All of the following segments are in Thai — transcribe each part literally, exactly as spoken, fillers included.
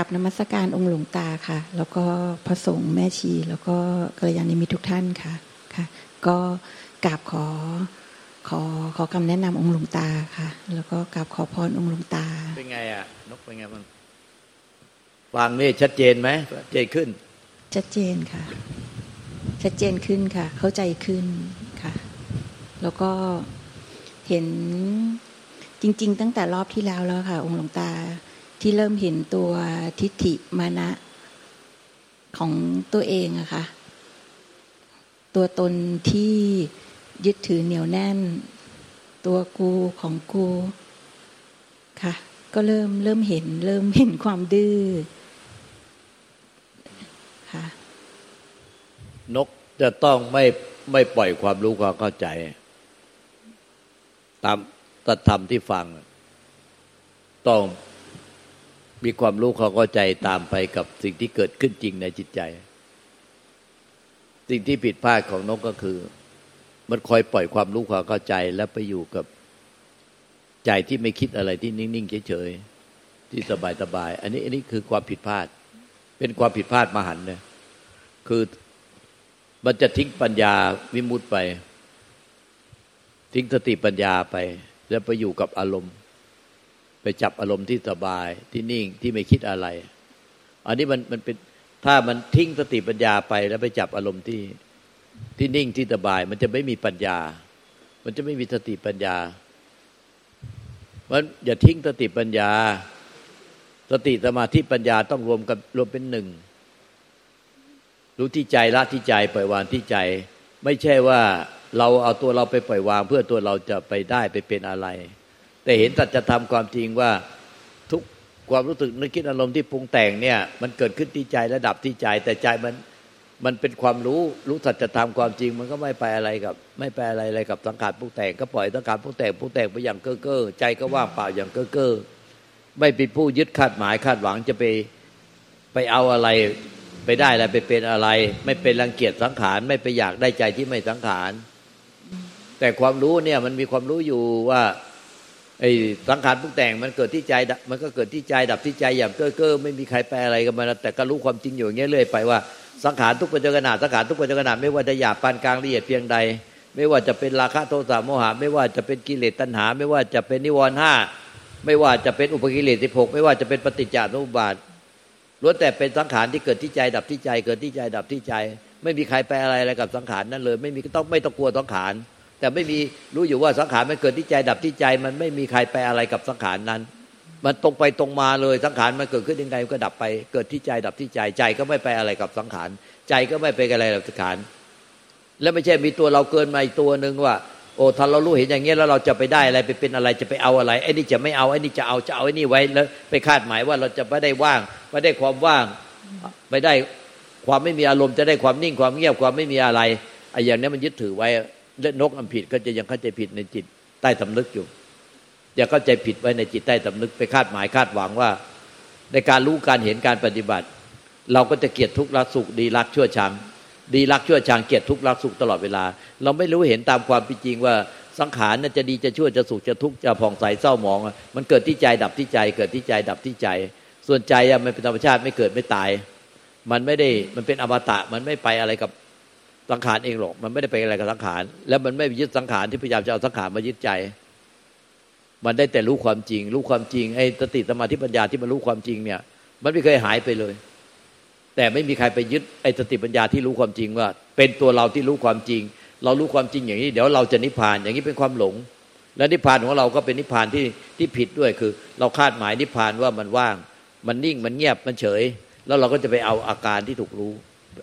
กับนมัสการองค์หลวงตาค่ะแล้วก็พระสงฆ์แม่ชีแล้วก็กัลยาณมิตรทุกท่านค่ะค่ะก็กราบขอขอขอคำแนะนำองค์หลวงตาค่ะแล้วก็กราบขอพรองค์หลวงตาเป็นไงอ่ะนกเป็นไงบ้างวางนี่ชัดเจนไหมชัดเจนขึ้นชัดเจนค่ะชัดเจนขึ้นค่ะเข้าใจขึ้นค่ะแล้วก็เห็นจริงๆตั้งแต่รอบที่แล้วแล้วค่ะองค์หลวงตาที่เริ่มเห็นตัวทิฏฐิมานะของตัวเองอะค่ะตัวตนที่ยึดถือเหนียวแน่นตัวกูของกูค่ะก็เริ่มเริ่มเห็นเริ่มเห็นความดื้อค่ะนกจะต้องไม่ไม่ปล่อยความรู้ความเข้าใจตามตธรรมที่ฟังต้องมีความรู้ความเข้าใจตามไปกับสิ่งที่เกิดขึ้นจริงในจิตใจสิ่งที่ผิดพลาดของนกก็คือมันคอยปล่อยความรู้ความเข้าใจแล้วไปอยู่กับใจที่ไม่คิดอะไรที่นิ่งๆเฉยๆที่สบายๆอันนี้อันนี้คือความผิดพลาดเป็นความผิดพลาดมหันต์นะคือมันจะทิ้งปัญญาวิมุตต์ไปทิ้งสติปัญญาไปแล้วไปอยู่กับอารมณ์ไปจับอารมณ์ที่สบายที่นิ่งที่ไม่คิดอะไรอันนี้มันมันเป็นถ้ามันทิ้งสติปัญญาไปแล้วไปจับอารมณ์ที่ที่นิ่งที่สบายมันจะไม่มีปัญญามันจะไม่มีสติปัญญามันอย่าทิ้งสติปัญญาสติสมาธิปัญญาต้องรวมกันรวมเป็นหนึ่งรู้ที่ใจละที่ใจปล่อยวางที่ใจไม่ใช่ว่าเราเอาตัวเราไปปล่อยวางเพื่อตัวเราจะไปได้ไปเป็นอะไรแต่เห็นสัจธรรมความจริงว่าทุกความรู้สึกนึกคิดอารมณ์ที่ปรุงแต่งเนี่ยมันเกิดขึ้นที่ใจระดับที่ใจแต่ใจมันมันเป็นความรู้รู้สัจธรรมความจริงมันก็ไม่ไปอะไรกับไม่ไปอะไรอะไรกับสังขารปรุงแต่งก็ปล่อยสังขารปรุงแต่งปรุงแต่งไปอย่างเก้อเก้อใจก็ว่างเปล่าอย่างเก้อเก้อไม่เป็นผู้ยึดคาดหมายคาดหวังจะไปไปเอาอะไรไปได้อะไรไปเป็นอะไรไม่เป็นรังเกียจสังขารไม่ไปอยากได้ใจที่ไม่สังขารแต่ความรู้เนี่ยมันมีความรู้อยู่ว่าไอ้สังขารปรุงแต่งมันเกิดที่ใจมันก็เกิดที่ใจดับที่ใจอย่างเก้อเก้อไม่มีใครแปลอะไรกับมันแต่ก็รู้ความจริงอยู่อย่างเงี้ยเรื่อยไปว่าสังขารทุกปัจจุบันสังขารทุกปัจจุบันไม่ว่าจะหยาบปานกลางละเอียดเพียงใดไม่ว่าจะเป็นราคะโทสะโมหะไม่ว่าจะเป็นกิเลสตัณหาไม่ว่าจะเป็นนิวรณ์ห้าไม่ว่าจะเป็นอุปกิเลสสิบหกไม่ว่าจะเป็นปฏิจจานุปบาทล้วนแต่เป็นสังขารที่เกิดที่ใจดับที่ใจเกิดที่ใจดับที่ใจไม่มีใครแปลอะไรอะไรกับสังขารนั่นเลยไม่มีต้องไม่ต้องกลัวสังขารแต่ไม่มีรู้อยู่ว่าสังขารมันเกิดที่ใจดับที่ใจมันไม่มีใครแปลอะไรกับสังขารนั้นมันตรงไปตรงมาเลยสังขารมันเกิดขึ้นยังไงก็ดับไปเกิดที่ใจดับที่ใจใจก็ไม่ไปอะไรกับสังขารใจก็ไม่ไปอะไรกับสังขารและไม่ใช่มีตัวเราเกินมาอีกตัวนึงว่าโอ้ถ้าเรารู้เห็นอย่างนี้แล้วเราจะไปได้อะไรไปเป็นอะไรจะไปเอาอะไรไอ้นี่จะไม่เอาไอ้นี่จะเอาจะเอาไอ้นี่ไว้แล้วไปคาดหมายว่าเราจะไม่ได้ว่างไม่ได้ความว่างไม่ได้ความไม่มีอารมณ์จะได้ความนิ่งความเงียบความไม่มีอะไรไอ้อย่างนี้มันยึดถือไว้และนกอันผิดก็จะยังเข้าใจผิดในจิตใต้สำนึกอยู่อย่าเข้าใจผิดไว้ในจิตใต้สำนึกไปคาดหมายคาดหวังว่าในการรู้การเห็นการปฏิบัติเราก็จะเกลียดทุกข์รักสุขดีรักชั่วชังดีรักชั่วชังเกลียดทุกข์รักสุขตลอดเวลาเราไม่รู้เห็นตามความเป็นจริงว่าสังขารน่ะจะดีจะชั่วจะสุขจะทุกข์จะผ่องใสเศร้าหมองมันเกิดที่ใจดับที่ใจเกิดที่ใจดับที่ใจส่วนใจอ่ะมันเป็นธรรมชาติไม่เกิดไม่ตายมันไม่ได้มันเป็นอมตะมันไม่ไปอะไรกับสังขารเองหรอกมันไม่ได้ไปอะไรกับสังขารแล้วมันไม่ยึดสังขารที่พยายามจะเอาสังขารมายึดใจมันได้แต่รู้ความจริงรู้ความจริงไอ้สติสมาธิปัญญาที่มันรู้ความจริงเนี่ยมันไม่เคยหายไปเลยแต่ไม่มีใครไปยึดไอ้สติปัญญาที่รู้ความจริงว่าเป็นตัวเราที่รู้ความจริงเรารู้ความจริงอย่างนี้เดี๋ยวเราจะนิพพานอย่างนี้เป็นความหลงและนิพพานของเราก็เป็นนิพพานที่ที่ผิดด้วยคือเราคาดหมายนิพพานว่ามันว่างมันนิ่งมันเงียบมันเฉยแล้วเราก็จะไปเอาอาการที่ถูกรู้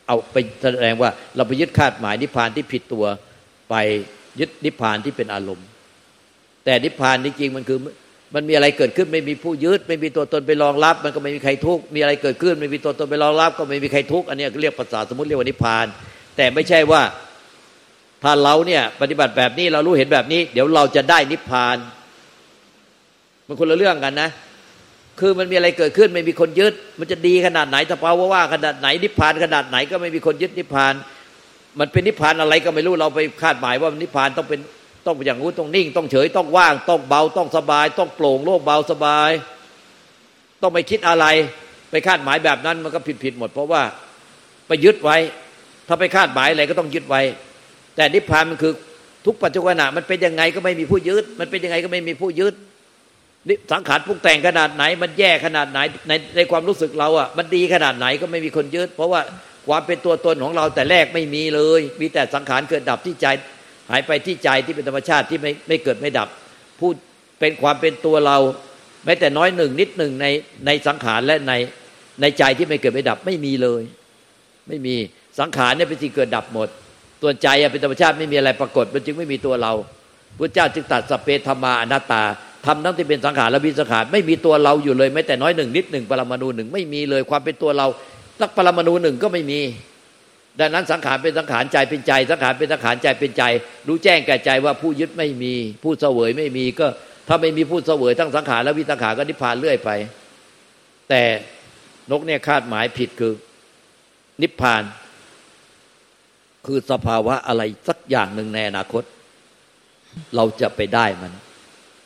เอาไปแสดงว่าเราไปยึดคาดหมายนิพพานที่ผิดตัวไปยึดนิพพานที่เป็นอารมณ์แต่นิพพานจริงๆมันคือมันมีอะไรเกิดขึ้นไม่มีผู้ยึดไม่มีตัวตนไปรองรับมันก็ไม่มีใครทุกข์มีอะไรเกิดขึ้นไม่มีตัวตนไปรองรับก็ไม่มีใครทุกข์อันนี้เรียกภาษาสมมติเรียกว่านิพพานแต่ไม่ใช่ว่าถ้าเราเนี่ยปฏิบัติแบบนี้เรารู้เห็นแบบนี้เดี๋ยวเราจะได้นิพพานมันคนละเรื่องกันนะคือมันมีอะไรเกิดขึ้นไม่มีคนยึดมันจะดีขนาดไหนสภาวะว่าขนาดไหนนิพพานขนาดไหนก็ไม่มีคนยึดนิพพานมันเป็นนิพพานอะไรก็ไม่รู้เราไปคาดหมายว่านิพพานต้องเป็นต้องอย่างงู้นต้องนิ่งต้องเฉยต้องว่างต้องเบาต้องสบายต้องโปร่งโล่งเบาสบายต้องไม่คิดอะไรไป ไปคาดหมายแบบนั้นมันก็ผิดๆหมดเพราะว่าไปยึดไว้ถ้าไปคาดหมายอะไรก็ต้องยึดไว้แต่นิพพานมันคือทุกปัจจุบันมันเป็นยังไงก็ไม่มีผู้ยึดมันเป็นยังไงก็ไม่มีผู้ยึดสังขารปรุงแต่งขนาดไหนมันแย่ขนาดไหนในในความรู้สึกเราอ่ะมันดีขนาดไหนก็ไม่มีคนยึดเพราะว่าความเป็นตัวตนของเราแต่แรกไม่มีเลยมีแต่สังขารเกิดดับที่ใจหายไปที่ใจที่เป็นธรรมชาติที่ไม่ไม่เกิดไม่ดับผู้เป็นความเป็นตัวเราแม้แต่น้อยหนึ่งนิดหนึ่งในในสังขารและในในใจที่ไม่เกิดไม่ดับไม่มีเลยไม่มีสังขารเนี่ยเป็นสิ่งเกิดดับหมดตัวใจเป็นธรรมชาติไม่มีอะไรปรากฏมันจึงไม่มีตัวเราพุทธเจ้าจึงตรัสสัพเพธัมมาอนัตตาทำทั้งที่เป็นสังขารและวิสังขารไม่มีตัวเราอยู่เลยแม้แต่น้อยหนึ่งนิดหนึ่งปรมาณูหนึ่งไม่มีเลยความเป็นตัวเราสักปรมาณูหนึ่งก็ไม่มีดังนั้นสังขารเป็นสังขารใจเป็นใจสังขารเป็นสังขารใจเป็นใจรู้แจ้งแก่ใจว่าผู้ยึดไม่มีผู้เสวยไม่มีก็ถ้าไม่มีผู้เสวยทั้งสังขารและวิสังขารก็นิพพานเรื่อยไปแต่นกเนี่ยคาดหมายผิดคือนิพพานคือสภาวะอะไรสักอย่างหนึ่งในอนาคตเราจะไปได้มัน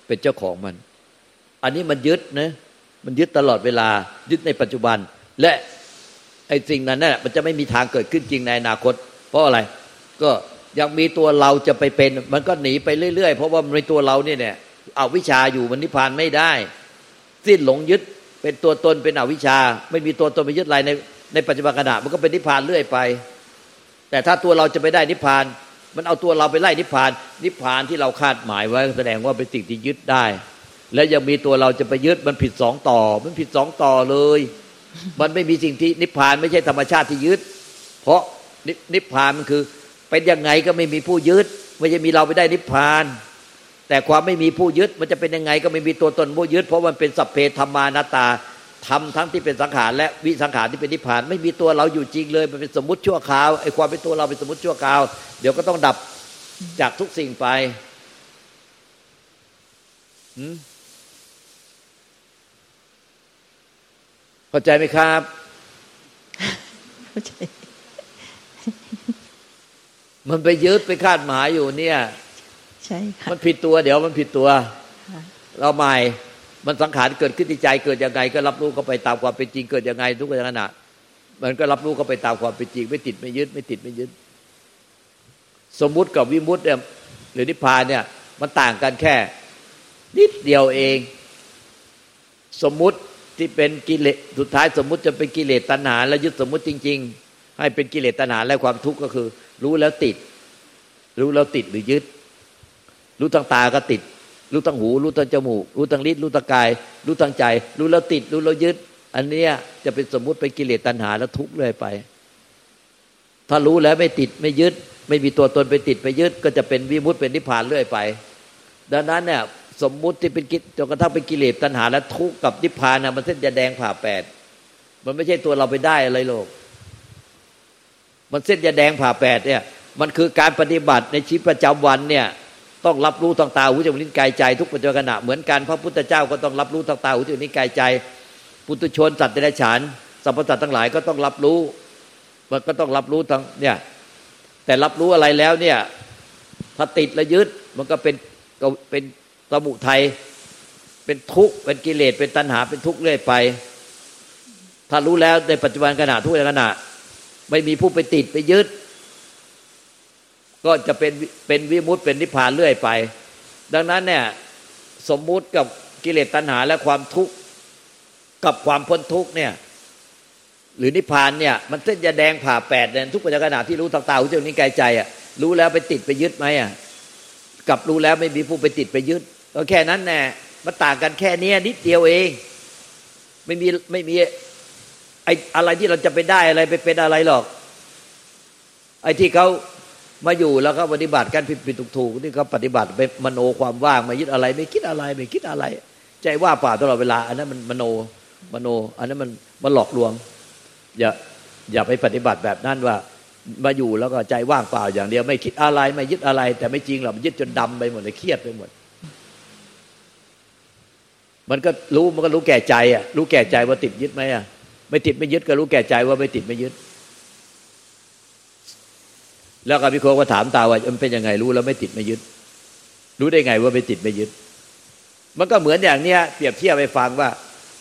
เป็นเจ้าของมันอันนี้มันยึดนะมันยึดตลอดเวลายึดในปัจจุบันและไอ้สิ่งนั้นน่ะมันจะไม่มีทางเกิดขึ้นจริงในอนาคตเพราะอะไรก็ยังมีตัวเราจะไปเป็นมันก็หนีไปเรื่อยๆเพราะว่ามันเป็นตัวเราเนี่ยเนี่ยอวิชชาอยู่มันนิพพานไม่ได้สิ้นหลงยึดเป็นตัวตนเป็นอวิชชาไม่มีตัวตนไปยึดอะไรในในปัจจุบันขณะมันก็เป็นนิพพานเรื่อยไปแต่ถ้าตัวเราจะไปได้นิพพานมันเอาตัวเราไปไล่นิพพานนิพพานที่เราคาดหมายไว้แสดงว่าเป็นสิ่งที่ยึดได้และยังมีตัวเราจะไปยึดมันผิดสองต่อมันผิดสองต่อเลยมันไม่มีสิ่งที่นิพพานไม่ใช่ธรรมชาติที่ยึดเพราะนิพพานมันคือเป็นยังไงก็ไม่มีผู้ยึดไม่ใช่มีเราไปได้นิพพานแต่ความไม่มีผู้ยึดมันจะเป็นยังไงก็ไม่มีตัวตนผู้ยึดเพราะมันเป็นสัพเพธัมมานัตตาทำทั้งที่เป็นสังขารและวิสังขารที่เป็นนิพพานไม่มีตัวเราอยู่จริงเลยมันเป็นสมมุติชั่วคราวไอ้ความเป็นตัวเราเป็นสมมุติชั่วคราวเดี๋ยวก็ต้องดับจากทุกสิ่งไปเข้าใจไหมครับเข้าใจมันไปยึดไปคาดหมายอยู่เนี่ยใช่ค่ะมันผิดตัวเดี๋ยวมันผิดตัวเราใหม่มันสังขารเกิดขึ้นที่ใจเกิดยังไงก็รับรู้เข้าไปตามความเป็นจริงเกิดยังไงทุกขณะมันก็รับรู้เข้าไปตามความเป็นจริงไม่ติดไม่ยึดไม่ติดไม่ยึดสมมุติกับวิมุตติเนี่ยหรือนิพพานเนี่ยมันต่างกันแค่นิดเดียวเองสมมุติที่เป็นกิเลสสุดท้ายสมมุติจะเป็นกิเลสตัณหาและยึดสมมุติจริงๆให้เป็นกิเลสตัณหาและความทุกข์ก็คือรู้แล้วติดรู้แล้วติดหรือยึดรู้ทางตาก็ติดรู้ทางหูรู้ทางจมูกรู้ทางลิ้นรู้ทางกายรู้ทางใจรู้แล้วติดรู้แล้วยึดอันเนี้ยจะเป็นสมมุติเป็นกิเลสตัณหาและทุกข์เรื่อยไปถ้ารู้แล้วไม่ติดไม่ยึดไม่มีตัวตนไปติดไปยึดก็จะเป็นวิมุตติเป็นนิพพานเรื่อยไปดังนั้นเนี่ยสมมุติที่เป็นกิจจนกระทั่งเป็นกิเลสตัณหาและทุกข์กับนิพพานน่ะมันเส้นแดงผ่าแปดมันไม่ใช่ตัวเราไปได้อะไรหรอกมันเส้นแดงผ่าแปดเนี่ยมันคือการปฏิบัติในชีวิตประจำวันเนี่ยต้องรับรู้ทางตาหูจมูกลิ้นกายใจทุกปัจจุบันขณะเหมือนกันพระพุทธเจ้าก็ต้องรับรู้ทางตาหูจมูกลิ้นกายใจปุถุชนสัตว์เดรัจฉานสรรพสัตว์ทั้งหลายก็ต้องรับรู้มันก็ต้องรับรู้ทางเนี่ยแต่รับรู้อะไรแล้วเนี่ยถ้าติดและยึดมันก็เป็นเป็นสมุทัยเป็นทุกข์เป็นกิเลสเป็นตัณหาเป็นทุกข์เรื่อยไปถ้ารู้แล้วในปัจจุบันขณะทุกขณะไม่มีผู้ไปติดไปยึดก็จะเป็นเป็นวิมุตติเป็นนิพพานเรื่อยไปดังนั้นเนี่ยสมมุติกับกิเลสตัณหาและความทุกข์กับความพ้นทุกข์เนี่ยหรือนิพพานเนี่ยมันเส้นยาแดงผ่าแปดเนี่ยทุกปัจจุบันขณะที่รู้ทางตาหูจมูกลิ้นกายใจอ่ะรู้แล้วไปติดไปยึดไหมอ่ะกับรู้แล้วไม่มีผู้ไปติดไปยึดก็แค่นั้นแน่มันต่างกันแค่นี้นิดเดียวเองไม่มีไม่มีไอ้อะไรที่เราจะไปได้อะไรไปเป็นอะไรหรอกไอ้ที่เขามาอยู่แล้วก็ปฏิบัติกันผิดๆถูกๆนี่เขาปฏิบัติไปมโนความว่างมายึดอะไรไม่คิดอะไรไม่คิดอะไรใจว่าเปล่าตลอดเวลาอันนั้นมันมโนมโนอันนั้นมันมันหลอกลวงอย่าอย่าไปปฏิบัติแบบนั้นว่ามาอยู่แล้วก็ใจว่างเปล่าอย่างเดียวไม่คิดอะไรไม่ยึดอะไรแต่ไม่จริงหรอกมันยึดจนดำไปหมดเลยเครียดไปหมดมันก็รู้มันก็รู้แก่ใจอ่ะรู้แก่ใจว่าติดยึดไหมอ่ะไม่ติดไม่ยึดก็รู้แก่ใจว่าไม่ติดไม่ยึดแล้วก็พี่โค้กก็ถามตาว่ามันเป็นยังไงรู้แล้วไม่ติดไม่ยึดรู้ได้ไงว่าไม่ติดไม่ยึดมันก็เหมือนอย่างเนี้ยเปรียบเทียบไปฟังว่า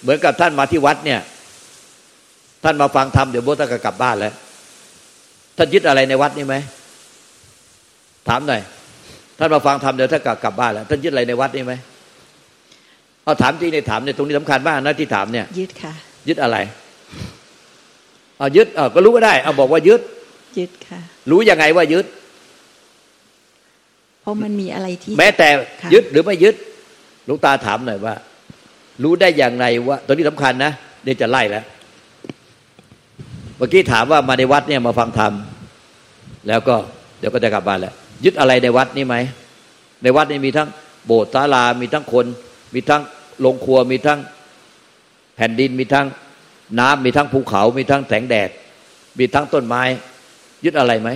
เหมือนกับท่านมาที่วัดเนี่ย ท่านมาฟังธรรมเดี๋ยวโบท่านก็กลับบ้านแล้วท่านยึดอะไรในวัดนี่ไหมถามหน่อยท่านมาฟังธรรมเดี๋ยวท่านก็กลับบ้านแล้วท่านยึดอะไรในวัดนี่ไหมเอาถามจริงในถามเนี่ยตรงนี้สำคัญมากนะที่ถามเนี่ยยึดค่ะยึดอะไรเอายึดเอาก็รู้ก็ได้เอาบอกว่ายึดยึดค่ะรู้ยังไงว่ายึดเพราะมันมีอะไรที่แม้แต่ยึดหรือไม่ยึดหลวงตาถามหน่อยว่ารู้ได้อย่างไรว่าตรงนี้สำคัญนะเดี๋ยวจะไล่แล้วเมื่อกี้ถามว่ามาในวัดเนี่ยมาฟังธรรมแล้วก็เดี๋ยวก็จะกลับบ้านแล้วยึดอะไรในวัดนี่ไหมในวัดนี่มีทั้งโบสถ์ศาลามีทั้งคนมีทั้งโรงครัวมีทั้งแผ่นดินมีทั้งน้ำมีทั้งภูเขามีทั้งแสงแดดมีทั้งต้นไม้ยึดอะไรไหม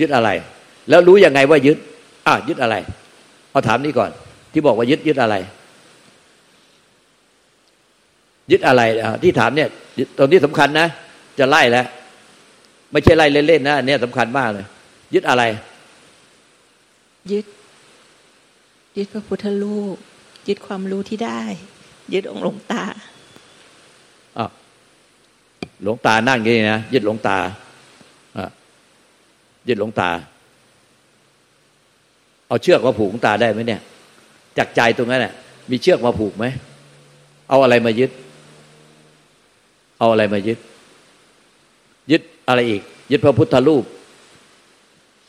ยึดอะไรแล้วรู้ยังไงว่ายึดอ่ะยึดอะไรเอาถามนี้ก่อนที่บอกว่ายึดยึดอะไรยึดอะไรอ่ะที่ถามเนี่ยตอนนี้สำคัญนะจะไล่แล้วไม่ใช่ไล่เล่นๆนะอันนี้สำคัญมากเลยยึดอะไรยึดยึดพระพุทธรูปยึดความรู้ที่ได้ยึดองค์หลวงตาอ่ะหลวงตานั่งอย่างนี้นะยึดหลวงตาอ่ะยึดหลวงตาเอาเชือกมาผูกหลวงตาได้ไหมเนี่ยจากใจตรงนั้นน่ะมีเชือกมาผูกไหมเอาอะไรมายึดเอาอะไรมายึดยึดอะไรอีกยึดพระพุทธรูป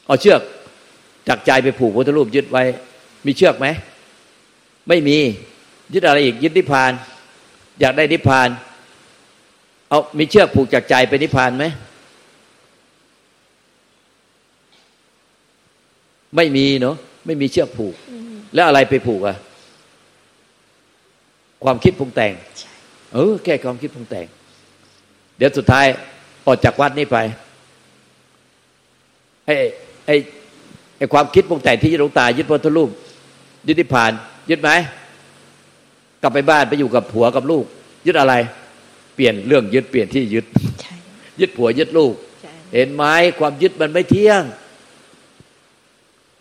เอาเชือกจากใจไปผูกพระพุทธรูปยึดไว้มีเชือกไหมไม่มียึดอะไรอีกยึดนิพพานอยากได้นิพพานเอามีเชือกผูกจากใจไปนิพพานไหมไม่มีเนาะไม่มีเชือกผูกแล้วอะไรไปผูกอะความคิดปรุงแต่งเออแค่ความคิดปรุงแต่งเดี๋ยวสุดท้ายออกจากวัดนี้ไปไอ้ไอ้ไอ้ความคิดปรุงแต่งที่ยึดหลวงตายึดพระพุทธรูปยึดนิพพานยึดไหมกลับไปบ้านไปอยู่กับผัวกับลูกยึดอะไรเปลี่ยนเรื่องยึดเปลี่ยนที่ยึดยึดผัวยึดลูกเห็นไหมความยึดมันไม่เที่ยง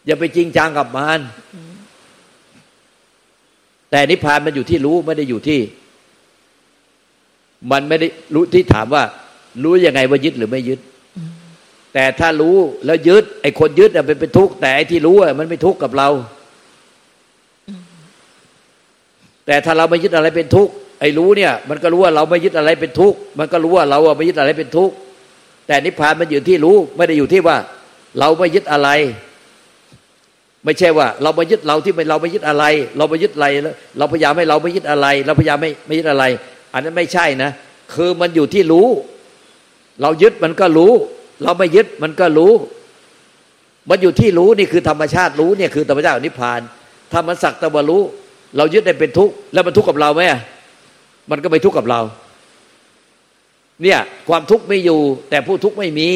อย่าไปจริงจังกับมันแต่นิพพานมันอยู่ที่รู้ไม่ได้อยู่ที่มันไม่ได้รู้ที่ถามว่ารู้ยังไงว่ายึดหรือไม่ยึดแต่ถ้ารู้แล้วยึดไอ้คนยึดมันเป็นทุกข์แต่ไอ้ที่รู้มันไม่ทุกข์กับเราแต่ถ้าเราไม่ยึดอะไรเป็นทุกข์ไอ้รู้เนี่ยมันก็รู้ว่าเราไม่ยึดอะไรเป็นทุกข์มันก็รู้ว่าเราไม่ยึดอะไรเป็นทุกข์แต่นิพพานมันอยู่ที่รู้ไม่ได้อยู่ที่ว่าเราไม่ยึดอะไรไม่ใช่ว่าเราไม่ยึดเราที่เราไม่ยึดอะไรเราไม่ยึดอะไรเราพยายามให้เราไม่ยึดอะไรเราพยายามไม่ไม่ยึดอะไรอันนั้นไม่ใช่นะคือมันอยู่ที่รู้เรายึดมันก็รู้เราไม่ยึดมันก็รู้มันอยู่ที่รู้นี่คือธรรมชาติรู้เนี่ยคือธรรมชาตินิพพานถ้ามันสักแต่ว่ารู้เรายึดได้เป็นทุกข์แล้วมันทุกข์กับเราไหมมันก็ไม่ทุกข์กับเราเนี่ยความทุกข์ไม่อยู่แต่ผู้ทุกข์ไม่มี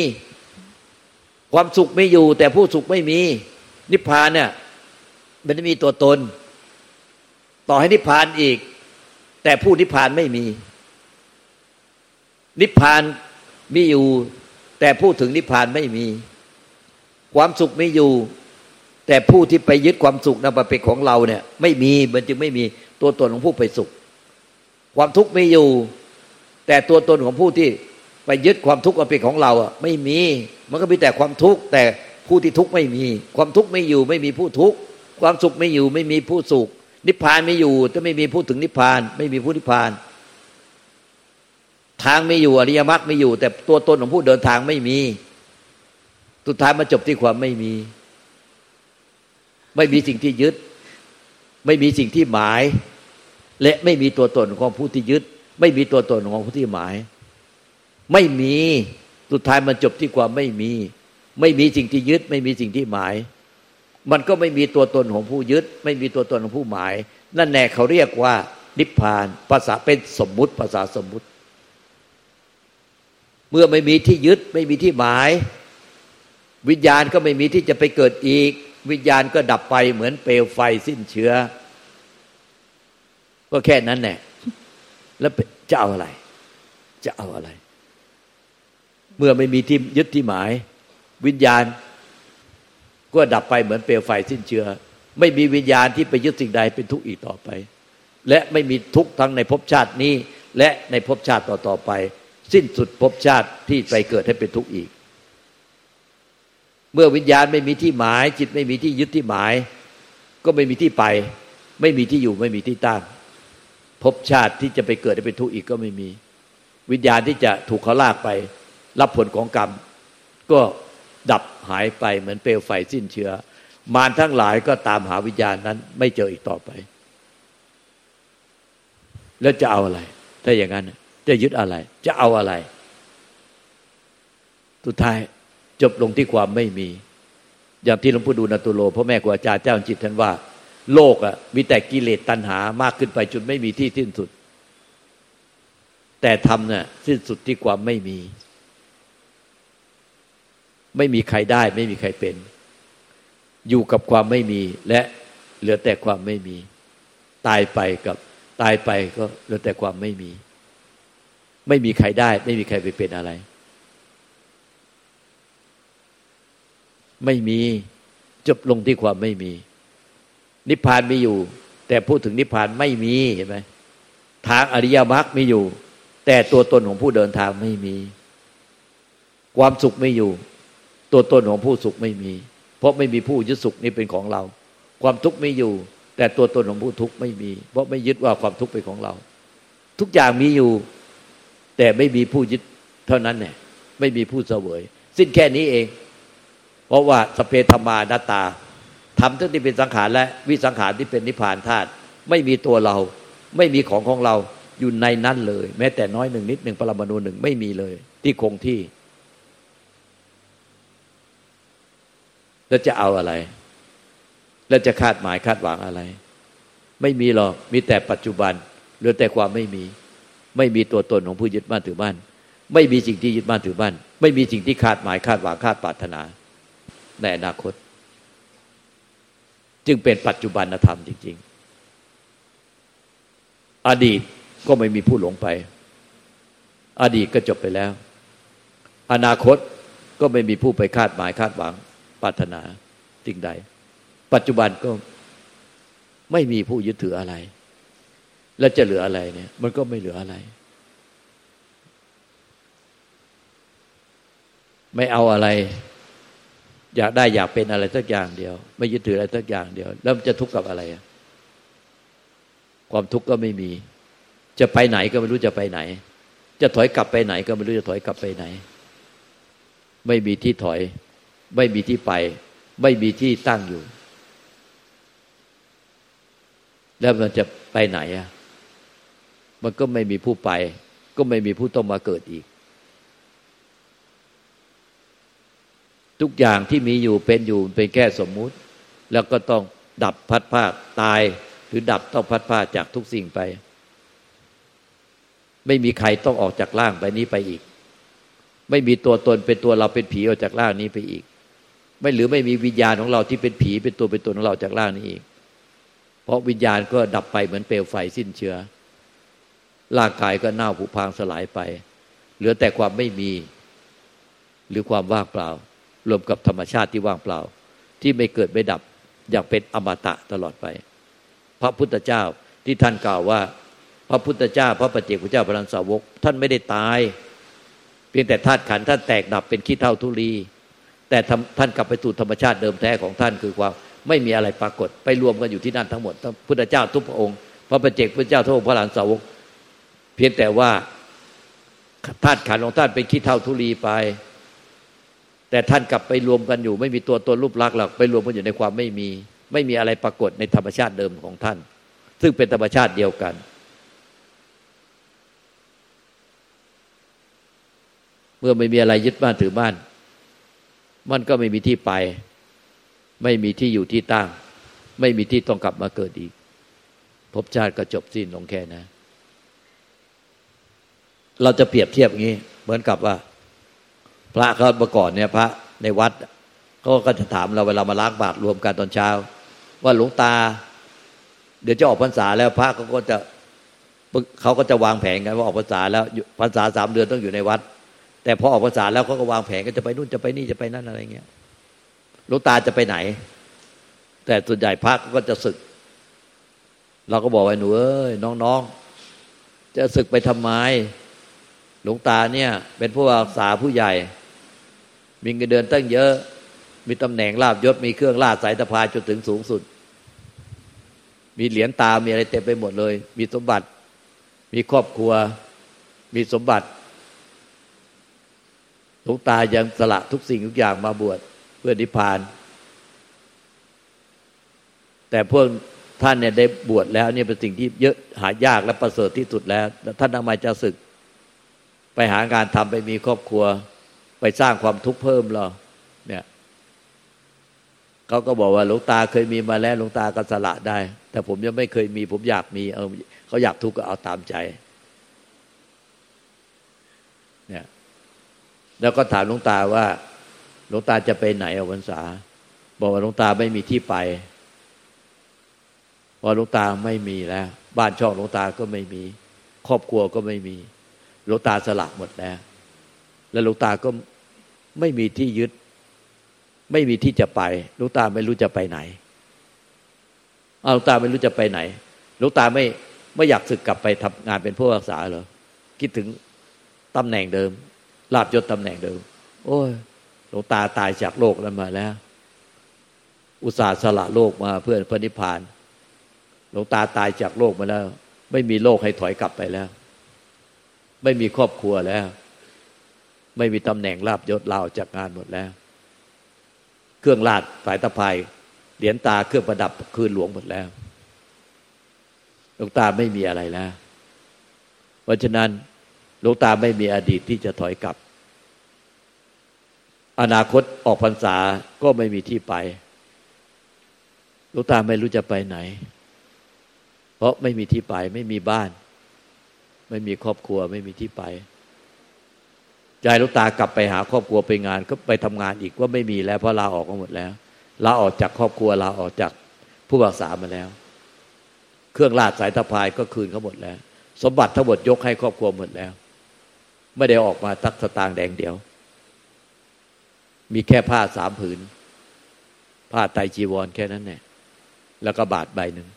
ความสุขไม่อยู่แต่ผู้สุขไม่มีนิพพานเนี่ยมันไม่มีตัวตนต่อให้นิพพานอีกแต่ผู้นิพพานไม่มีนิพพานมีอยู่แต่ผู้ถึงนิพพานไม่มีความสุขไม่อยู่แต่ผู้ที่ไปยึดความสุขนั้นมาเป็นของเราเนี่ยไม่มีมันจึงไม่มีตัวตนของผู้ไปสุขความทุกข์ไม่อยู่แต่ตัวตนของผู้ที่ไปยึดความทุกข์มาเป็นของเราอ่ะไม่มีมันก็มีแต่ความทุกข์แต่ผู้ที่ทุกข์ไม่มีความทุกข์ไม่อยู่ไม่มีผู้ทุกข์ความสุขไม่อยู่ไม่มีผู้สุขนิพพานไม่อยู่จะไม่มีผู้ถึงนิพพานไม่มีผู้นิพพานทางไม่อยู่อริยมรรคไม่อยู่แต่ตัวตนของผู้เดินทางไม่มีสุดท้ายมาจบที่ความไม่มีไม่มีสิ่งที่ยึดไม่มีสิ่งที่หมายและไม่มีตัวตนของผู้ที่ยึดไม่มีตัวตนของผู้ที่หมายไม่มีสุดท้ายมันจบที่ความไม่มีไม่มีสิ่งที่ยึดไม่มีสิ่งที่หมายมันก็ไม่มีตัวตนของผู้ยึดไม่มีตัวตนของผู้หมายนั่นแหละเขาเรียกว่านิพพานภาษาเป็นสมมุติภาษาสมมุติเมื่อไม่มีที่ยึดไม่มีที่หมายวิญญาณก็ไม่มีที่จะไปเกิดอีกวิญญาณก็ดับไปเหมือนเปลวไฟสิ้นเชื้อก็แค่นั้นแหละแล้วจะเอาอะไรจะเอาอะไรเมื่อไม่มีที่ยึดที่หมายวิญญาณก็ดับไปเหมือนเปลวไฟสิ้นเชื้อไม่มีวิญญาณที่ไปยึดสิ่งใดเป็นทุกข์อีกต่อไปและไม่มีทุกข์ทั้งในภพชาตินี้และในภพชาติต่อๆไป สิ้นสุดภพชาติที่ไปเกิดให้เป็นทุกข์อีกเมื่อวิญญาณไม่มีที่หมายจิตไม่มีที่ยึดที่หมายก็ไม่มีที่ไปไม่มีที่อยู่ไม่มีที่ตั้งภพชาติที่จะไปเกิดให้เป็นทุกข์อีกก็ไม่มีวิญญาณที่จะถูกเขาลากไปรับผลของกรรมก็ดับหายไปเหมือนเปลวไฟสิ้นเชื้อมารทั้งหลายก็ตามหาวิญญาณนั้นไม่เจออีกต่อไปแล้วจะเอาอะไรถ้าอย่างนั้นจะยึดอะไรจะเอาอะไรสุดท้ายจบลงที่ความไม่มีอย่างที่หลวงพ่อดูลย์อตุโลพ่อแม่ครูอาจารย์เจ้าจิตท่านว่าโลกอ่ะมีแต่กิเลสตัณหามากขึ้นไปจนไม่มีที่สิ้นสุดแต่ธรรมน่ะสิ้นสุดที่ความไม่มีไม่มีใครได้ไม่มีใครเป็นอยู่กับความไม่มีและเหลือแต่ความไม่มีตายไปกับตายไปก็เหลือแต่ความไม่มีไม่มีใครได้ไม่มีใครไปเป็นอะไรไม่มีจบลงที่ความไม่มีนิพพานมีอยู่แต่พูดถึงนิพพานไม่มีเห็นไหมทางอริยมรรคมีอยู่แต่ตัวตนของผู้เดินทางไม่มีความสุขไม่อยู่ตัวตนของผู้สุขไม่มีเพราะไม่มีผู้ยึดสุขนี้เป็นของเราความทุกข์ไม่อยู่แต่ตัวตนของผู้ทุกข์ไม่มีเพราะไม่ยึดว่าความทุกข์เป็นของเราทุกอย่างมีอยู่แต่ไม่มีผู้ยึดเท่านั้นแหละไม่มีผู้เสวยสิ้นแค่นี้เองเพราะว่าสเพธรรมานัตตาธรรมที่เป็นสังขารและวิสังขารที่เป็นนิพพานธาตุไม่มีตัวเราไม่มีของของเราอยู่ในนั้นเลยแม้แต่น้อยหนึ่งนิดหนึ่งปรมาณูหนึ่งไม่มีเลยที่คงที่แล้วจะเอาอะไรแล้วจะคาดหมายคาดหวังอะไรไม่มีหรอกมีแต่ปัจจุบันเหลือแต่ความไม่มีไม่มีตัวตนของผู้ยึดมั่นถือมั่นไม่มีสิ่งที่ยึดมั่นถือมั่นไม่มีสิ่งที่คาดหมายคาดหวังคาดปรารถนาในอนาคตจึงเป็นปัจจุบันธรรมจริงๆอดีตก็ไม่มีผู้หลงไปอดีตก็จบไปแล้วอนาคตก็ไม่มีผู้ไปคาดหมายคาดหวังปรารถนาสิ่งใดปัจจุบันก็ไม่มีผู้ยึดถืออะไรแล้วจะเหลืออะไรเนี่ยมันก็ไม่เหลืออะไรไม่เอาอะไรอยากได้อยากเป็นอะไรสักอย่างเดียวไม่ยึดถืออะไรสักอย่างเดียวแล้วมันจะทุกข์กับอะไรความทุกข์ก็ไม่มีจะไปไหนก็ไม่รู้จะไปไหนจะถอยกลับไปไหนก็ไม่รู้จะถอยกลับไปไหนไม่มีที่ถอยไม่มีที่ไปไม่มีที่ตั้งอยู่แล้วมันจะไปไหนอ่ะมันก็ไม่มีผู้ไปก็ไม่มีผู้ต้องมาเกิดอีกทุกอย่างที่มีอยู่เป็นอยู่เป็นแค่สมมุติแล้วก็ต้องดับพัดพรากตายหรือดับต้องพัดพรากจากทุกสิ่งไปไม่มีใครต้องออกจากร่างใบนี้ไปอีกไม่มีตัวตนเป็นตัวเราเป็นผีออกจากร่างนี้ไปอีกไม่หรือไม่มีวิญญาณของเราที่เป็นผีเป็นตัวเป็นตนของเราจากร่างนี้อีกเพราะวิญญาณก็ดับไปเหมือนเปลวไฟสิ้นเชื้อร่างกายก็เน่าผุพังสลายไปเหลือแต่ความไม่มีหรือความว่างเปล่ารวมกับธรรมชาติที่ว่างเปล่าที่ไม่เกิดไม่ดับอย่างเป็นอมตะตลอดไปพระพุทธเจ้าที่ท่านกล่าวว่าพระพุทธเจ้าพระปัจเจกพุทธเจ้าพระอรหันตสาวกท่านไม่ได้ตายเพียงแต่ธาตุขันธ์ท่านแตกดับเป็นขี้เถ้าธุลีแต่ท่านกลับไปสู่ธรรมชาติเดิมแท้ของท่านคือความไม่มีอะไรปรากฏไปรวมกันอยู่ที่นั่นทั้งหมดพระพุทธเจ้าทุกพระองค์พระปัจเจกพุทธเจ้าทุกองค์พระอรหันตสาวกเพียงแต่ว่าธาตุขันธ์ของท่านเป็นขี้เถ้าธุลีไปแต่ท่านกลับไปรวมกันอยู่ไม่มีตัวตนรูปลักษณ์หรอกไปรวมกันอยู่ในความไม่มีไม่มีอะไรปรากฏในธรรมชาติเดิมของท่านซึ่งเป็นธรรมชาติเดียวกันเมื่อไม่มีอะไรยึดบ้านถือบ้านมันก็ไม่มีที่ไปไม่มีที่อยู่ที่ตั้งไม่มีที่ต้องกลับมาเกิดอีกภพชาติก็จบสิ้นลงแค่นะเราจะเปรียบเทียบอย่างนี้เหมือนกับว่าพระเขาเมื่อก่อนเนี่ยพระในวัดเขาก็จะถามเราเวลามาล้างบาตรรวมกันตอนเช้าว่าหลวงตาเดี๋ยวจะออกพรรษาแล้วพระเขาก็จะเขาก็จะวางแผนกันว่าออกพรรษาแล้วพรรษาสามเดือนต้องอยู่ในวัดแต่พอออกพรรษาแล้วเขาก็วางแผนก็จะไปนู่นจะไปนี่จะไปนั่นอะไรเงี้ยหลวงตาจะไปไหนแต่ส่วนใหญ่พระก็จะศึกเราก็บอกไว้หนูเอ้ยน้องๆจะศึกไปทำไม หลวงตาเนี่ยเป็นผู้อาสาผู้ใหญ่มีเงินเดือนตั้งเยอะมีตำแหน่งลาภยศมีเครื่องราชสายตะพายจนถึงสูงสุดมีเหรียญตามีอะไรเต็มไปหมดเลยมีสมบัติมีครอบครัวมีสมบัติหลวงตายังสละทุกสิ่งทุกอย่างมาบวชเพื่อนิพพานแต่พวกท่านเนี่ยได้บวชแล้วเนี่ยเป็นสิ่งที่เยอะหายากและประเสริฐที่สุดแล้วท่านทำไมจะศึกไปหางานทำไปมีครอบครัวไปสร้างความทุกข์เพิ่มเราเนี่ยเขาก็บอกว่าหลวงตาเคยมีมาแล้วหลวงตาก็สละได้แต่ผมยังไม่เคยมีผมอยากมีเออเขาอยากทุกข์ก็เอาตามใจเนี่ยแล้วก็ถามหลวงตาว่าหลวงตาจะไปไหนเอาพรรษาบอกว่าหลวงตาไม่มีที่ไปพอหลวงตาไม่มีแล้วบ้านช่องหลวงตาก็ไม่มีครอบครัวก็ไม่มีหลวงตาสละหมดแล้วแล้วหลวงตาก็ไม่มีที่ยึดไม่มีที่จะไปหลวงตาไม่รู้จะไปไหนเอาหลวงตาไม่รู้จะไปไหนหลวงตาไม่ไม่อยากสึกกลับไปทำงานเป็นผู้รักษาเหรอคิดถึงตำแหน่งเดิมลาภยศตำแหน่งเดิมโอ้ยหลวงตาตายจากโลกนั้นมาแล้วอุตส่าห์สละโลกมาเพื่อพระนิพพานหลวงตาตายจากโลกมาแล้วไม่มีโลกให้ถอยกลับไปแล้วไม่มีครอบครัวแล้วไม่มีตำแหน่งลาภยศลาออกจากงานหมดแล้วเครื่องราชสายตะพายเหรียญตาเครื่องประดับคืนหลวงหมดแล้วหลวงตาไม่มีอะไรแล้วเพราะฉะนั้นหลวงตาไม่มีอดีตที่จะถอยกลับอนาคตออกพรรษาก็ไม่มีที่ไปหลวงตาไม่รู้จะไปไหนเพราะไม่มีที่ไปไม่มีบ้านไม่มีครอบครัวไม่มีที่ไปใจหลวงตากลับไปหาครอบครัวไปงานก็ไปทำงานอีกว่าไม่มีแล้วเพราะลาออกมาหมดแล้วลาออกจากครอบครัวลาออกจากผู้รักษามาแล้วเครื่องราชสายตะพายก็คืนเขาหมดแล้วสมบัติทั้งหมดยกให้ครอบครัวหมดแล้วไม่ได้ออกมาตักสตางค์แดงเดียวมีแค่ผ้าสามผืนผ้าไตรจีวรแค่นั้นแหละแล้วก็บาทใบหนึ่ง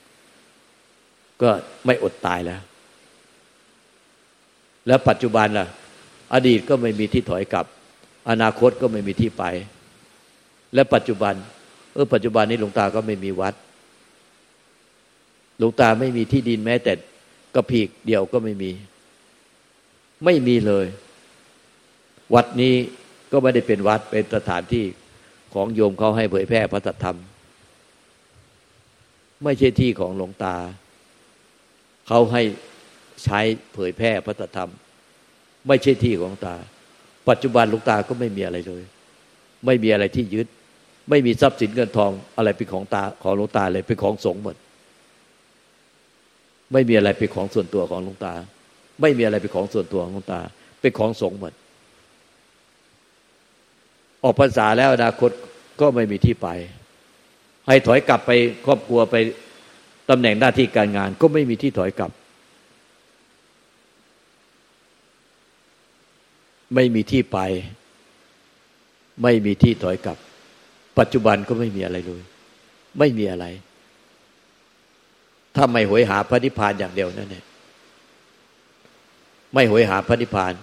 ก็ไม่อดตายแล้วแล้วปัจจุบันล่ะอดีตก็ไม่มีที่ถอยกลับอนาคตก็ไม่มีที่ไปและปัจจุบันเออปัจจุบันนี้หลวงตาก็ไม่มีวัดหลวงตาไม่มีที่ดินแม้แต่กระพีกเดียวก็ไม่มีไม่มีเลยวัดนี้ก็ไม่ได้เป็นวัดเป็นสถานที่ของโยมเขาให้เผยแพร่พระธรรมไม่ใช่ที่ของหลวงตาเขาให้ใช้เผยแพร่พระธรรมไม่ใช่ที่ของหลวงตาปัจจุบันหลวงตาก็ไม่มีอะไรเลยไม่มีอะไรที่ยึดไม่มีทรัพย์สินเงินทองอะไรเป็นของตาของหลวงตาเลยเป็นของสงฆ์หมดไม่มีอะไรเป็นของส่วนตัวของหลวงตาไม่มีอะไรเป็นของส่วนตัวของหลวงตาเป็นของสงฆ์หมดออกพรรษาแล้วอนาคตก็ไม่มีที่ไปให้ถอยกลับไปครอบครัวไปตำแหน่งหน้าที่การงานก็ไม่มีที่ถอยกลับไม่มีที่ไปไม่มีที่ถอยกลับปัจจุบันก็ไม่มีอะไรเลยไม่มีอะไรถ้าไม่หวยหาพระนิพพานอย่างเดียวนั่นแหละไม่หวยหาพระนิพพาน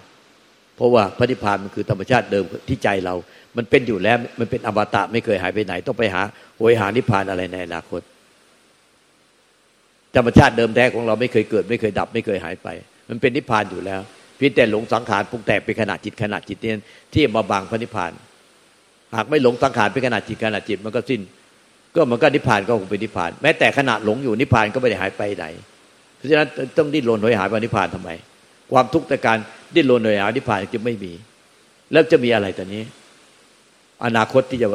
เพราะว่าพระนิพพานมันคือธรรมชาติเดิมที่ใจเรามันเป็นอยู่แล้วมันเป็นอมตะไม่เคยหายไปไหนต้องไปหาหวยหานิพพานอะไรในอนาคตธรรมชาติเดิมแท้ของเราไม่เคยเกิดไม่เคยดับไม่เคยหายไปมันเป็นนิพพานอยู่แล้วเพียงแต่หลงสังขารปรุงแต่งเป็นขณะจิตขณะจิตเนี่ยที่มาบังพระนิพพานหากไม่หลงสังขารเป็นขณะจิตขณะจิตมันก็สิ้นก็มันก็นิพพานก็คงเป็นนิพพานแม้แต่ขณะหลงอยู่นิพพานก็ไม่ได้หายไปไหนเพราะฉะนั้นต้องดิ้นรนหอยหาพระนิพพานทำไมความทุกข์แต่การดิ้นรนหอยหานิพพานจะไม่มีแล้วจะมีอะไรตอนนี้อนาคตที่จะ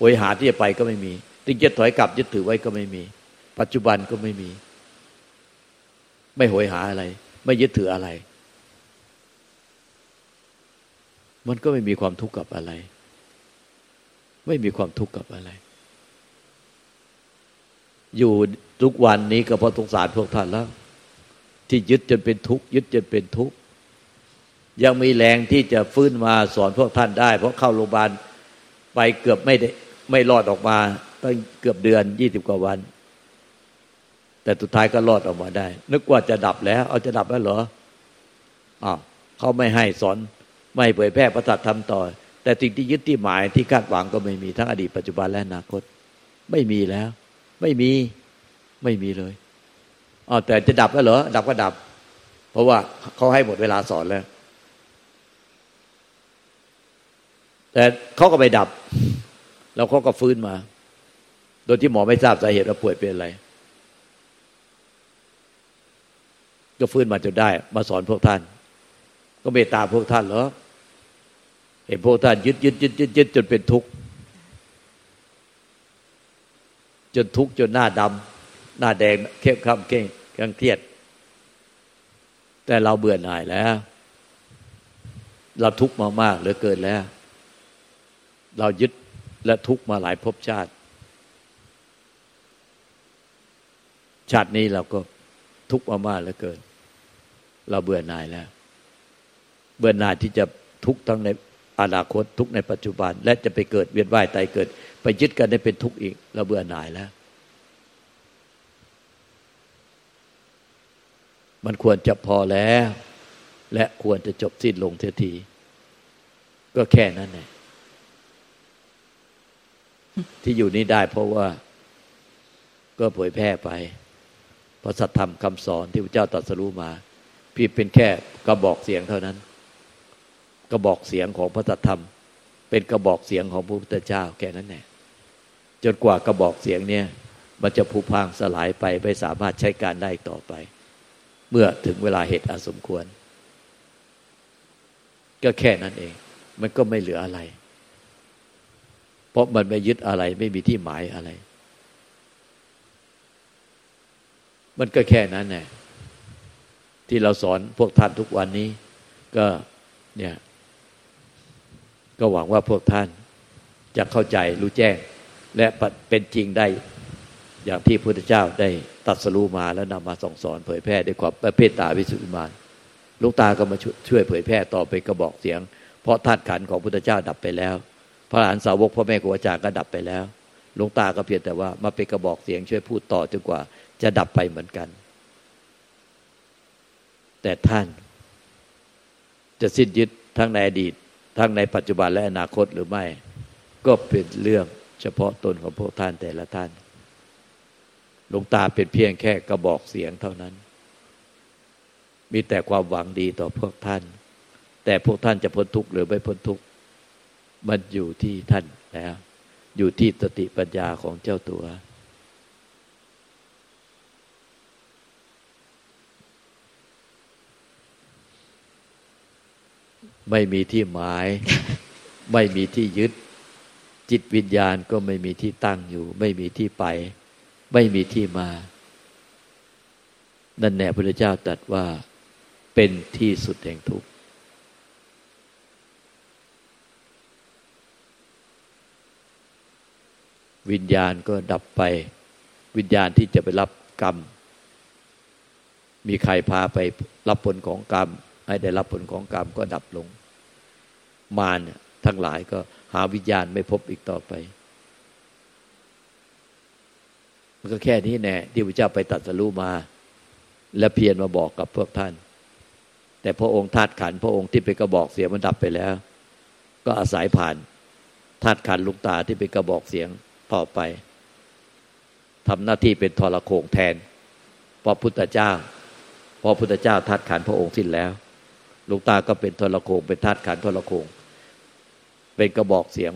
หอยหาที่จะไปก็ไม่มีถึงจะถอยกลับยึดถือไว้ก็ไม่มีปัจจุบันก็ไม่มีไม่หอยหาอะไรไม่ยึดถืออะไรมันก็ไม่มีความทุกข์กับอะไรไม่มีความทุกข์กับอะไรอยู่ทุกวันนี้ก็เพราะสงสารพวกท่านแล้วที่ยึดจนเป็นทุกข์ยึดจนเป็นทุกข์ยังมีแรงที่จะฟื้นมาสอนพวกท่านได้เพราะเข้าโรงพยาบาลไปเกือบไม่ได้ไม่รอดออกมาตั้งเกือบเดือนยี่สิบกว่าวันแต่สุดท้ายก็รอดออกมาได้นึกว่าจะดับแล้วเอาจะดับแล้วเหรออ้าว เขาไม่ให้สอนไม่เผยแพร่พระธรรมต่อแต่สิ่งที่ยึดที่หมายที่คาดหวังก็ไม่มีทั้งอดีตปัจจุบันและอนาคตไม่มีแล้วไม่มีไม่มีเลยอ๋อแต่จะดับแล้วเหรอดับก็ดับเพราะว่าเขาให้หมดเวลาสอนแล้วแต่เขาก็ไปดับแล้วเขาก็ฟื้นมาโดยที่หมอไม่ทราบสาเหตุว่าป่วยเป็นอะไรก็ฟื้นมาจนได้มาสอนพวกท่านก็เมตตาพวกท่านเหรอเห็นพวกท่านยึดยึดยึดยึดยึดจนเป็นทุกข์จนทุกข์จนหน้าดำหน้าแดงเข้มข้ามเก่งกังเครียดแต่เราเบื่อหน่ายแล้วเราทุกข์มามากเหลือเกินแล้วเรายึดและทุกข์มาหลายภพชาติชาตินี้เราก็ทุกข์มามากเหลือเกินเราเบื่อหน่ายแล้วเบื่อหน่ายที่จะทุกข์ทั้งในอนาคตทุกข์ในปัจจุบันและจะไปเกิดเวียนว่ายตายเกิดไปยึดกันได้เป็นทุกข์อีกเราเบื่อหน่ายแล้วมันควรจะพอแล้วและควรจะจบสิ้นลงเสียทีก็แค่นั้นแหละที่อยู่นี้ได้เพราะว่าก็เผยแพร่ไปพระสัทธรรมคำสอนที่พระเจ้าตรัสรู้มาพี่เป็นแค่กระบอกเสียงเท่านั้นกระบอกเสียงของพระสัทธรรมเป็นกระบอกเสียงของพระพุทธเจ้าแค่นั้นแหละจนกว่ากระบอกเสียงเนี่ยมันจะผุพังสลายไปไม่สามารถใช้การได้ต่อไปเมื่อถึงเวลาเหตุอันสมควรก็แค่นั้นเองมันก็ไม่เหลืออะไรเพราะมันไม่ยึดอะไรไม่มีที่หมายอะไรมันก็แค่นั้นแหละที่เราสอนพวกท่านทุกวันนี้ก็เนี่ยก็หวังว่าพวกท่านจะเข้าใจรู้แจ้งและเป็นจริงได้อย่างที่พระพุทธเจ้าได้ตรัสรู้มาแล้วนำมาส่องสอนเผยแพร่ด้วยความเมตตาวิสุทธิมานหลวงตาก็มาช่วยเผยแพร่ต่อไปกระบอกเสียงเพราะธาตุขันธ์ของพระพุทธเจ้าดับไปแล้วพระอรหันต์สาวกพ่อแม่ครูอาจารย์ก็ดับไปแล้วหลวงตาก็เพียงแต่ว่ามาเป็นกระบอกเสียงช่วยพูดต่อจนกว่าจะดับไปเหมือนกันแต่ท่านจะสิ้นยึดทั้งในอดีตทั้งในปัจจุบันและอนาคตหรือไม่ก็เป็นเรื่องเฉพาะตนของพวกท่านแต่ละท่านหลวงตาเป็นเพียงแค่กระบอกเสียงเท่านั้นมีแต่ความหวังดีต่อพวกท่านแต่พวกท่านจะพ้นทุกข์หรือไม่พ้นทุกข์มันอยู่ที่ท่านแล้วอยู่ที่สติปัญญาของเจ้าตัวไม่มีที่หมาย ไม่มีที่ยึดจิตวิญญาณก็ไม่มีที่ตั้งอยู่ไม่มีที่ไปไม่มีที่มานั่นแหละพระพุทธเจ้าตรัสว่าเป็นที่สุดแห่งทุกข์วิญญาณก็ดับไปวิญญาณที่จะไปรับกรรมมีใครพาไปรับผลของกรรมให้ได้รับผลของกรรมก็ดับลงมารทั้งหลายก็หาวิญญาณไม่พบอีกต่อไปมันก็แค่นี้แน่ที่พระเจ้าไปตรัสรู้มาและเพียรมาบอกกับพวกท่านแต่พระองค์ธาตุขันธ์พระองค์ที่เป็นกระบอกเสียงมันดับไปแล้วก็อาศัยผ่านธาตุขันธ์ลูกตาที่เป็นกระบอกเสียงต่อไปทำหน้าที่เป็นทรโขงแทนพระพุทธเจ้าพระพุทธเจ้าธาตุขันธ์พระองค์สิ้นแล้วลูกตาก็เป็นทรโขงเป็นธาตุขันธ์ทรโขงเป็นกระบอกเสียง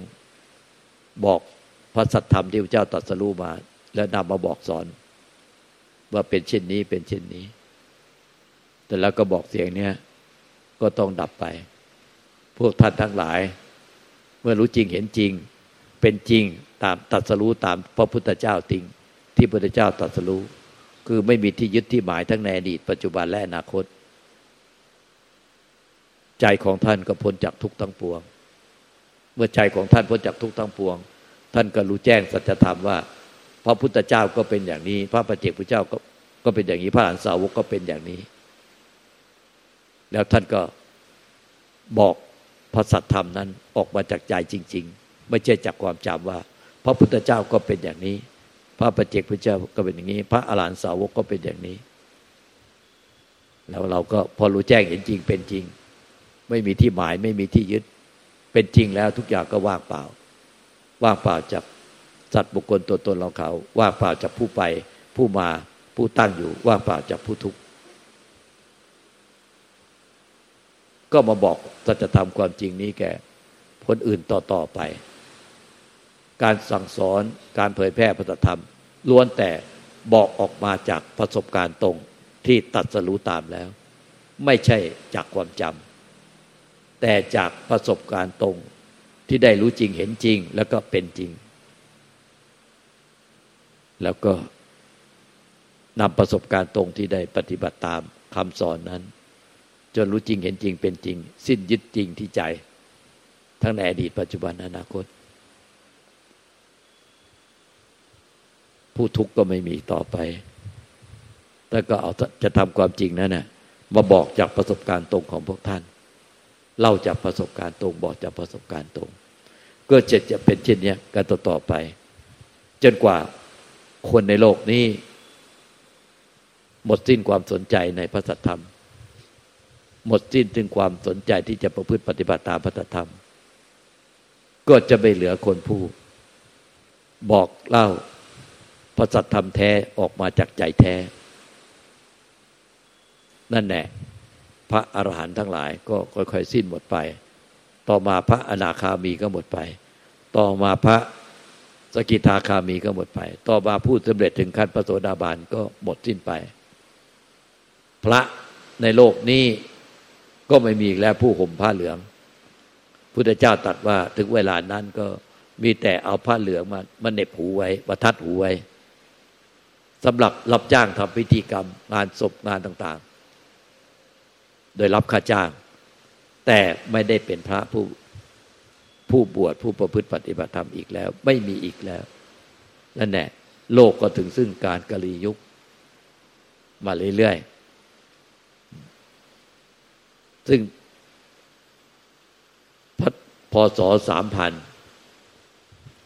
บอกพระสัทธรรมที่พระเจ้าตรัสรู้มาแล้วนำมาบอกสอนว่าเป็นเช่นนี้เป็นเช่นนี้แต่แล้วก็บอกเสียงเนี้ยก็ต้องดับไปพวกท่านทั้งหลายเมื่อรู้จริงเห็นจริงเป็นจริงตามตรัสรู้ตามพระพุทธเจ้าจริงที่พระพุทธเจ้าตรัสรู้คือไม่มีที่ยึดที่หมายทั้งในอดีตปัจจุบันและอนาคตใจของท่านก็พ้นจากทุกข์ทั้งปวงเมื่อใจของท่านพ้นจากทุกข์ทั้งปวงท่านก็รู้แจ้งสัจธรรมว่าพระพุทธเจ้าก็เป็นอย่างนี้พระปัจเจกพุทธเจ้าก็ก็เป็นอย่างนี้พระอรหันตสาวกก็เป็นอย่างนี้แล้วท่านก็บอกพระสัจธรรมนั้นออกมาจากใจจริงๆไม่ใช่จากความจำว่าพระพุทธเจ้าก็เป็นอย่างนี้พระปัจเจกพุทธเจ้าก็เป็นอย่างนี้พระอรหันตสาวกก็เป็นอย่างนี้แล้วเราก็พอรู้แจ้งเห็นจริงเป็นจริง ไม่มีที่หมายไม่มีที่ยึดเป็นจริงแล้วทุกอย่างก็ว่างเปล่าว่างเปล่าจากสัตว์บุคคลตัวตนเราเขาว่างเปล่าจากผู้ไปผู้มาผู้ตั้งอยู่ว่างเปล่าจากผู้ทุกข์ก็มาบอกสัจธรรมความจริงนี้แก่คนอื่นต่อๆไปการสั่งสอนการเผยแพร่พระธรรมล้วนแต่บอกออกมาจากประสบการณ์ตรงที่ตรัสรู้ตามแล้วไม่ใช่จากความจำแต่จากประสบการณ์ตรงที่ได้รู้จริงเห็นจริงแล้วก็เป็นจริงแล้วก็นำประสบการณ์ตรงที่ได้ปฏิบัติตามคำสอนนั้นจนรู้จริงเห็นจริงเป็นจริงสิ้นยึดจริงที่ใจทั้งในอดีตปัจจุบันอนาคตผู้ทุกข์ก็ไม่มีต่อไปแล้วก็เอาจะทำความจริงนั้นนะมาบอกจากประสบการณ์ตรงของพวกท่านเล่าจากประสบการณ์ตรงบอกจากประสบการณ์ตรงก็จะจะเป็นเช่นนี้กันต่อไปจนกว่าคนในโลกนี้หมดสิ้นความสนใจในพระสัจธรรมหมดสิ้นถึงความสนใจที่จะประพฤติปฏิบัติตามพระธรรมก็จะไม่เหลือคนผู้บอกเล่าพระสัจธรรมแท้ออกมาจากใจแท้นั่นแหละพระอรหันต์ทั้งหลายก็ค่อยๆสิ้นหมดไปต่อมาพระอนาคามีก็หมดไปต่อมาพระสกิทาคามีก็หมดไปต่อมาผู้สำเร็จถึงขั้นพระโสดาบันก็หมดสิ้นไปพระในโลกนี้ก็ไม่มีอีกแล้วผู้ห่มผ้าเหลืองพุทธเจ้าตรัสว่าถึงเวลานั้นก็มีแต่เอาผ้าเหลืองมามาเหน็บหูไว้มาทัดหูไว้สำหรับรับจ้างทำพิธีกรรมงานศพงานต่างๆโดยรับค่าจ้างแต่ไม่ได้เป็นพระผู้ผู้บวชผู้ประพฤติปฏิบัติธรรมอีกแล้วไม่มีอีกแล้วนั่นแหละโลกก็ถึงซึ่งการกาลียุคมาเรื่อยๆซึ่งพศสามพัน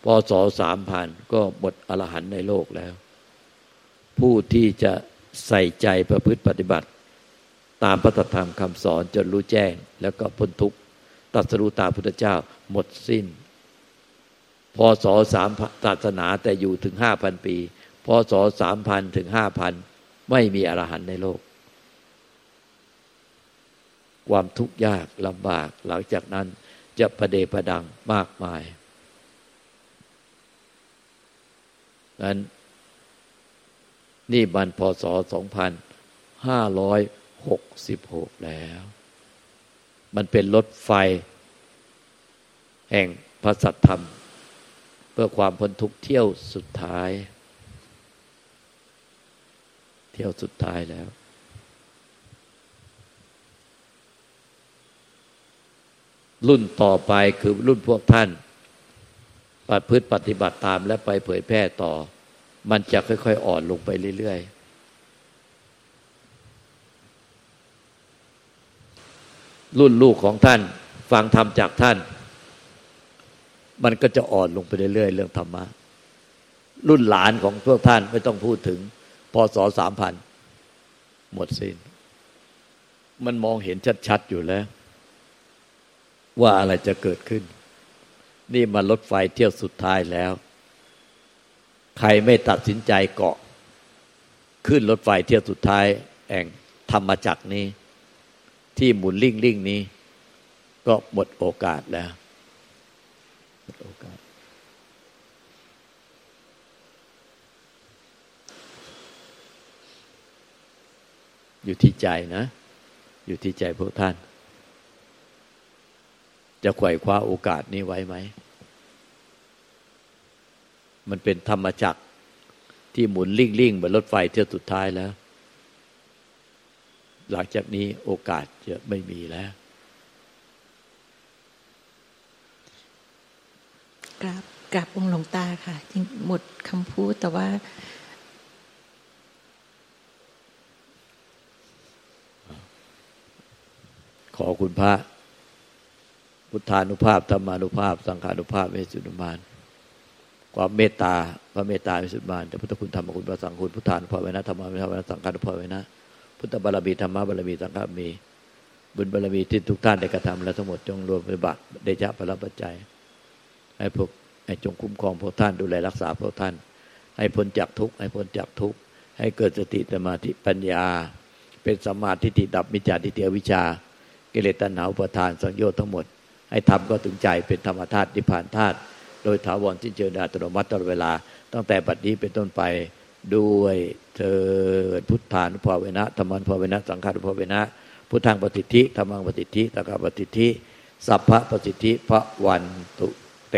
พศสามพันก็หมดอรหันต์ในโลกแล้วผู้ที่จะใส่ใจประพฤติปฏิบัติตามพระธรรมคำสอนจนรู้แจ้งแล้วก็พ้นทุกข์ตรัสรู้ตามพุทธเจ้าหมดสิ้นพศสามพันศาสนาแต่อยู่ถึงห้าพันปีพศสามพันถึงห้าพันไม่มีอรหันต์ในโลกความทุกข์ยากลำบากหลังจากนั้นจะประเดประดังมากมายนั้นนี่มันพศสองพันห้าร้อยหกสิบหกแล้วมันเป็นรถไฟแห่งพระสัจธรรมเพื่อความพ้นทุกข์เที่ยวสุดท้ายเที่ยวสุดท้ายแล้วรุ่นต่อไปคือรุ่นพวกท่านประพฤติปฏิบัติตามและไปเผยแพร่ต่อมันจะค่อยๆอ่อนลงไปเรื่อยๆรุ่นลูกของท่านฟังธรรมจากท่านมันก็จะอ่อนลงไปเรื่อยๆเรื่องธรรมะรุ่นหลานของพวกท่านไม่ต้องพูดถึงพศสามพันหมดสิ้นมันมองเห็นชัดๆอยู่แล้วว่าอะไรจะเกิดขึ้นนี่มันรถไฟเที่ยวสุดท้ายแล้วใครไม่ตัดสินใจเกาะขึ้นรถไฟเที่ยวสุดท้ายแห่งธรรมจักรนี้ที่หมุนลิ่งลิ่งนี้ก็หมดโอกาสแล้วหมดโอกาสอยู่ที่ใจนะอยู่ที่ใจพวกท่านจะไขว่คว้าโอกาสนี้ไว้ไหมมันเป็นธรรมจักรที่หมุนลิ่งลิ่งเหมือนรถไฟเที่ยวสุดท้ายแล้วหลังจากนี้โอกาสจะไม่มีแล้วกราบกราบองค์หลวงตาค่ะจริงหมดคำพูดแต่ว่าขอคุณพระพุทธานุภาพธรรมานุภาพสังฆานุภาพเมตสุนุมานความเมตตาพระเมตตาเมตสุนุมานแต่พุทธคุณธรรมคุณพระสังคุณพุทธานุภาพไว้นะธรรมานุภาพไว้นะสังฆานุภาพไว้นะพุทธบารมีธรรมบารมีสังฆบารมี บุญบารมีที่ทุกท่านได้กระทำแล้วทั้งหมดจงรวมเป็นบาตรเดชะพละปัจจัยให้พวกให้จงคุ้มครองพวกท่านดูแลรักษาพวกท่านให้พ้นจากทุกข์ให้พ้นจากทุกข์ให้เกิดสติสมาธิปัญญาเป็นสัมมาทิฏฐิดับมิจฉาทิฏฐิอวิชชากิเลสตัณหาอุปาทานสังโยชน์ทั้งหมดให้ธรรมก็ถึงใจเป็นธรรมธาตุนิพพานธาตุโดยถาวรสิ้นเชิงอัตโนมัติตลอดเวลาตั้งแต่บัดนี้เป็นต้นไปด้วยเถิดพุทธานุภาเวนะธรรมานุภาเวนะสังฆานุภาเวนะพุทธังปฏิทิธรรมังปฏิทิสังฆังปฏิทิสัพพะปฏิทิภวันตุเต